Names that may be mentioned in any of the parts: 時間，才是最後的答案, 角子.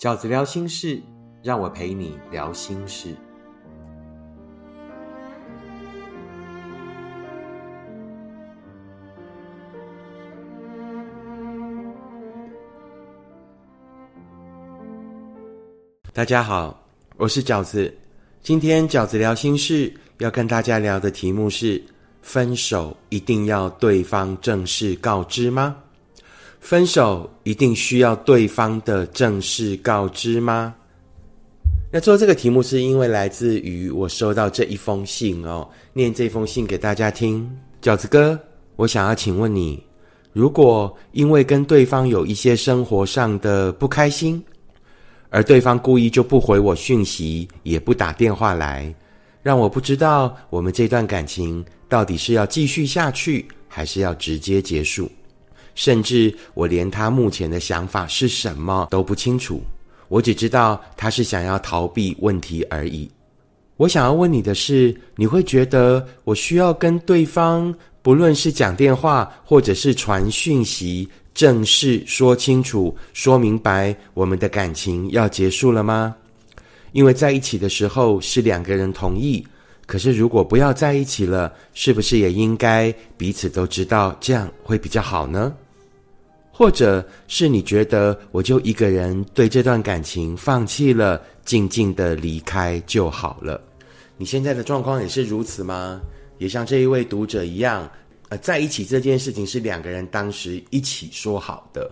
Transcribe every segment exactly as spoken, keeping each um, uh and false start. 饺子聊心事，让我陪你聊心事。大家好，我是饺子。今天饺子聊心事要跟大家聊的题目是：分手一定要对方正式告知吗？分手一定需要对方的正式告知吗？那做这个题目是因为来自于我收到这一封信哦，念这封信给大家听。饺子哥，我想要请问你，如果因为跟对方有一些生活上的不开心，而对方故意就不回我讯息，也不打电话来，让我不知道我们这段感情到底是要继续下去，还是要直接结束。甚至我连他目前的想法是什么都不清楚，我只知道他是想要逃避问题而已。我想要问你的是，你会觉得我需要跟对方，不论是讲电话或者是传讯息，正式说清楚、说明白我们的感情要结束了吗？因为在一起的时候是两个人同意，可是如果不要在一起了，是不是也应该彼此都知道，这样会比较好呢？或者是你觉得我就一个人对这段感情放弃了，静静的离开就好了？你现在的状况也是如此吗？也像这一位读者一样，呃，在一起这件事情是两个人当时一起说好的。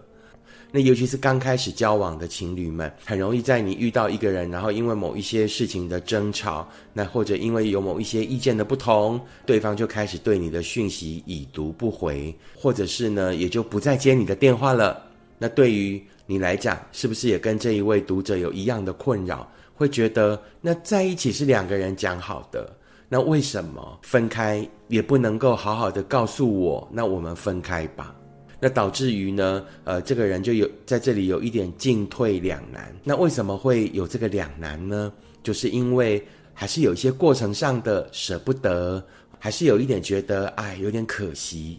那尤其是刚开始交往的情侣们，很容易在你遇到一个人，然后因为某一些事情的争吵，那或者因为有某一些意见的不同，对方就开始对你的讯息已读不回，或者是呢也就不再接你的电话了。那对于你来讲，是不是也跟这一位读者有一样的困扰？会觉得那在一起是两个人讲好的，那为什么分开也不能够好好的告诉我，那我们分开吧？那导致于呢，呃，这个人就有在这里有一点进退两难。那为什么会有这个两难呢？就是因为还是有一些过程上的舍不得，还是有一点觉得，哎，有点可惜，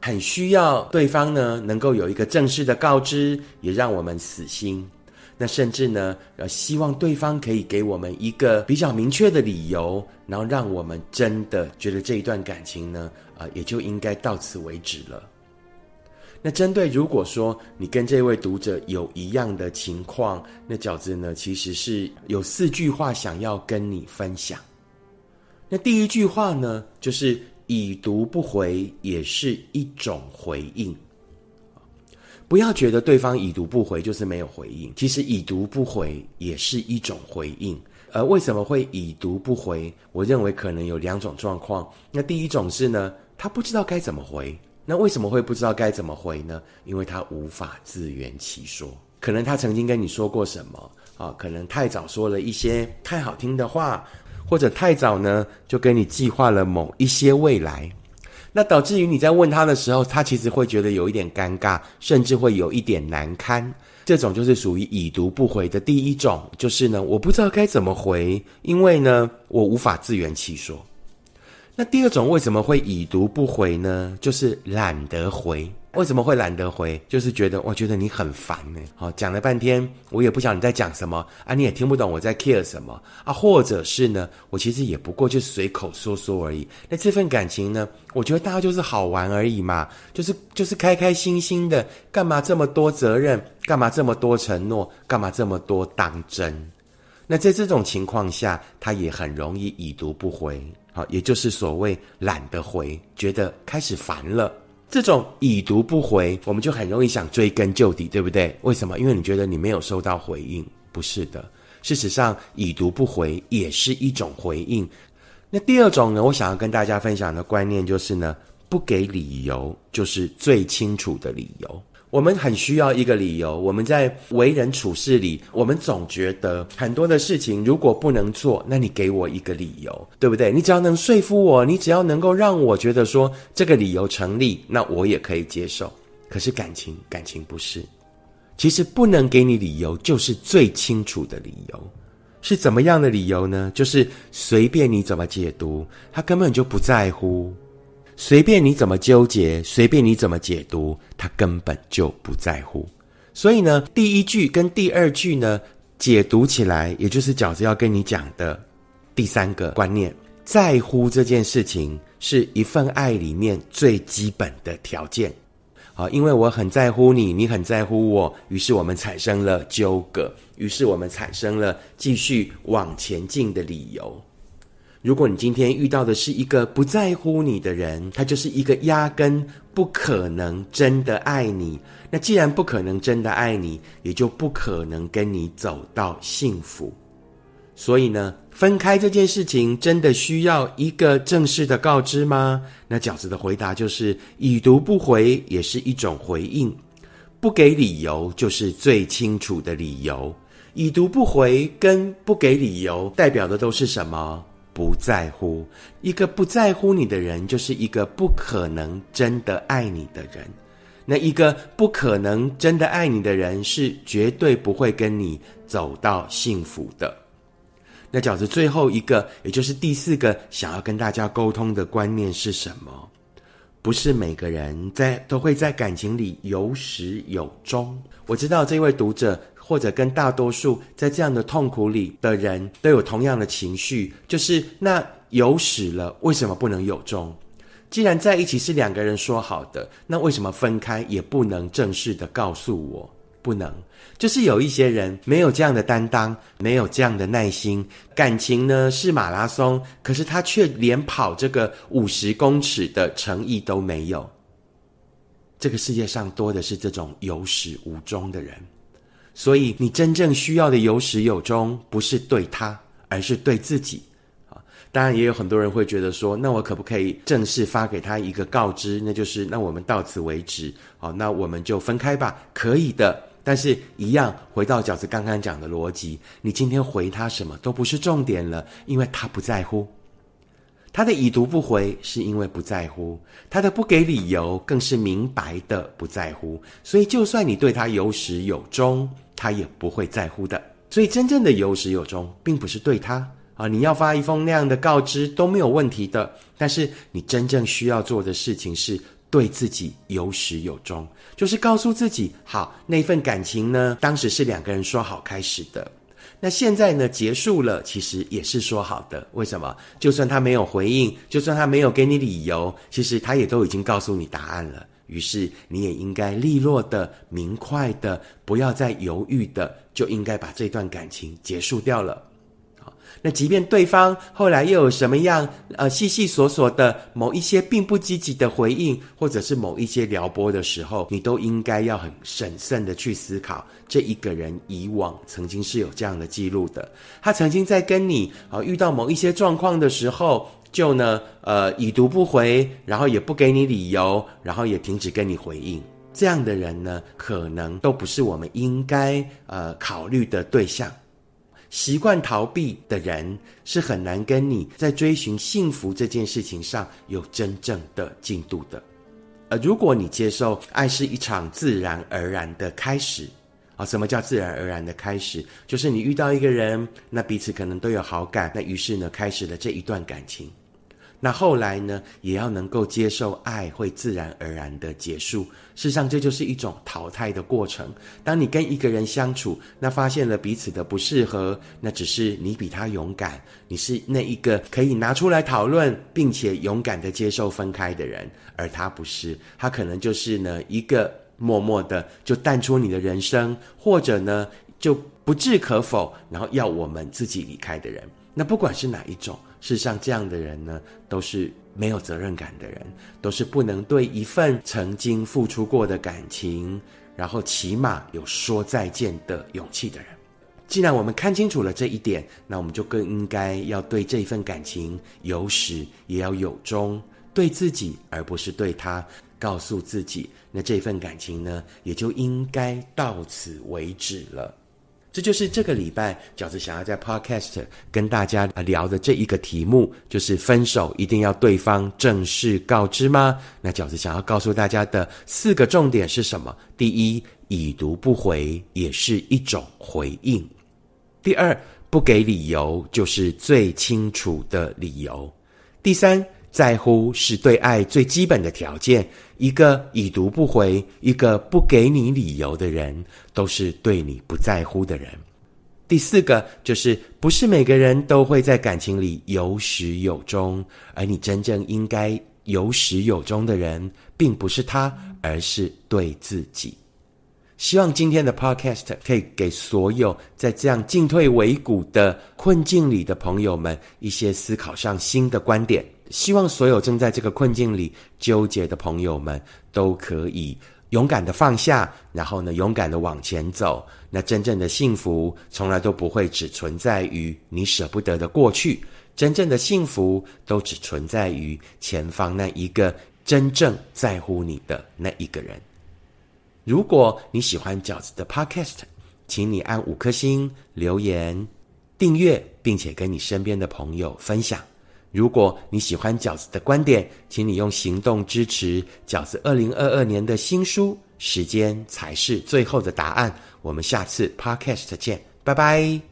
很需要对方呢能够有一个正式的告知，也让我们死心。那甚至呢，呃，希望对方可以给我们一个比较明确的理由，然后让我们真的觉得这一段感情呢，呃，也就应该到此为止了。那针对如果说你跟这位读者有一样的情况，那饺子呢其实是有四句话想要跟你分享。那第一句话呢，就是已读不回也是一种回应。不要觉得对方已读不回就是没有回应，其实已读不回也是一种回应。而为什么会已读不回？我认为可能有两种状况。那第一种是呢，他不知道该怎么回。那为什么会不知道该怎么回呢？因为他无法自圆其说。可能他曾经跟你说过什么啊？可能太早说了一些太好听的话，或者太早呢就跟你计划了某一些未来。那导致于你在问他的时候，他其实会觉得有一点尴尬，甚至会有一点难堪。这种就是属于已读不回的第一种，就是呢我不知道该怎么回，因为呢我无法自圆其说。那第二种为什么会已读不回呢？就是懒得回。为什么会懒得回？就是觉得我觉得你很烦呢、欸。好、哦，讲了半天，我也不晓得你在讲什么啊，你也听不懂我在 care 什么啊，或者是呢，我其实也不过就随口说说而已。那这份感情呢，我觉得大家就是好玩而已嘛，就是就是开开心心的，干嘛这么多责任？干嘛这么多承诺？干嘛这么多当真？那在这种情况下，他也很容易已读不回。好，也就是所谓懒得回，觉得开始烦了。这种已读不回，我们就很容易想追根究底，对不对？为什么？因为你觉得你没有收到回应。不是的，事实上已读不回也是一种回应。那第二种呢，我想要跟大家分享的观念就是呢，不给理由就是最清楚的理由。我们很需要一个理由，我们在为人处事里，我们总觉得很多的事情如果不能做，那你给我一个理由，对不对？你只要能说服我，你只要能够让我觉得说这个理由成立，那我也可以接受。可是感情，感情不是。其实不能给你理由就是最清楚的理由。是怎么样的理由呢？就是随便你怎么解读，他根本就不在乎。随便你怎么纠结，随便你怎么解读，他根本就不在乎。所以呢，第一句跟第二句呢，解读起来，也就是饺子要跟你讲的第三个观念，在乎这件事情是一份爱里面最基本的条件。好，因为我很在乎你，你很在乎我，于是我们产生了纠葛，于是我们产生了继续往前进的理由。如果你今天遇到的是一个不在乎你的人，他就是一个压根不可能真的爱你，那既然不可能真的爱你，也就不可能跟你走到幸福。所以呢，分开这件事情真的需要一个正式的告知吗？那饺子的回答就是，已读不回也是一种回应，不给理由就是最清楚的理由。已读不回跟不给理由代表的都是什么？不在乎。一个不在乎你的人，就是一个不可能真的爱你的人。那一个不可能真的爱你的人，是绝对不会跟你走到幸福的。那饺子最后一个，也就是第四个想要跟大家沟通的观念是什么？不是每个人在都会在感情里有始有终。我知道这位读者或者跟大多数在这样的痛苦里的人都有同样的情绪，就是那有始了，为什么不能有终？既然在一起是两个人说好的，那为什么分开也不能正式的告诉我？不能，就是有一些人没有这样的担当，没有这样的耐心。感情呢是马拉松，可是他却连跑这个五十公尺的诚意都没有。这个世界上多的是这种有始无终的人，所以你真正需要的有始有终，不是对他，而是对自己。当然也有很多人会觉得说，那我可不可以正式发给他一个告知，那就是那我们到此为止，好，那我们就分开吧，可以的。但是一样回到饺子刚刚讲的逻辑，你今天回他什么都不是重点了，因为他不在乎。他的已读不回是因为不在乎，他的不给理由更是明白的不在乎，所以就算你对他有始有终，他也不会在乎的。所以真正的有始有终并不是对他啊，你要发一封那样的告知都没有问题的，但是你真正需要做的事情是对自己有始有终，就是告诉自己，好，那份感情呢，当时是两个人说好开始的，那现在呢结束了，其实也是说好的。为什么？就算他没有回应，就算他没有给你理由，其实他也都已经告诉你答案了，于是你也应该利落的、明快的，不要再犹豫的，就应该把这段感情结束掉了。那即便对方后来又有什么样呃细细琐琐的某一些并不积极的回应，或者是某一些撩拨的时候，你都应该要很审慎的去思考，这一个人以往曾经是有这样的记录的，他曾经在跟你啊、呃、遇到某一些状况的时候，就呢呃已读不回，然后也不给你理由，然后也停止跟你回应。这样的人呢，可能都不是我们应该呃考虑的对象。习惯逃避的人是很难跟你在追寻幸福这件事情上有真正的进度的。呃，如果你接受爱是一场自然而然的开始啊，什么叫自然而然的开始？就是你遇到一个人，那彼此可能都有好感，那于是呢开始了这一段感情。那后来呢，也要能够接受爱会自然而然的结束。事实上，这就是一种淘汰的过程。当你跟一个人相处，那发现了彼此的不适合，那只是你比他勇敢，你是那一个可以拿出来讨论，并且勇敢的接受分开的人，而他不是，他可能就是呢一个默默的就淡出你的人生，或者呢就不置可否，然后要我们自己离开的人。那不管是哪一种，事实上这样的人呢，都是没有责任感的人，都是不能对一份曾经付出过的感情，然后起码有说再见的勇气的人。既然我们看清楚了这一点，那我们就更应该要对这一份感情有始也要有终，对自己而不是对他，告诉自己，那这份感情呢，也就应该到此为止了。这就是这个礼拜饺子想要在 podcast 跟大家聊的这一个题目，就是分手一定要对方正式告知吗？那饺子想要告诉大家的四个重点是什么？第一，已读不回也是一种回应。第二，不给理由就是最清楚的理由。第三，在乎是对爱最基本的条件。一个已读不回，一个不给你理由的人，都是对你不在乎的人。第四个就是，不是每个人都会在感情里有始有终，而你真正应该有始有终的人，并不是他，而是对自己。希望今天的 podcast 可以给所有在这样进退维谷的困境里的朋友们一些思考上新的观点。希望所有正在这个困境里纠结的朋友们都可以勇敢的放下，然后呢，勇敢的往前走。那真正的幸福从来都不会只存在于你舍不得的过去，真正的幸福都只存在于前方那一个真正在乎你的那一个人。如果你喜欢饺子的 podcast， 请你按五颗星、留言、订阅，并且跟你身边的朋友分享。如果你喜欢饺子的观点，请你用行动支持饺子二零二二年的新书《时间才是最后的答案》。我们下次 podcast 见，拜拜。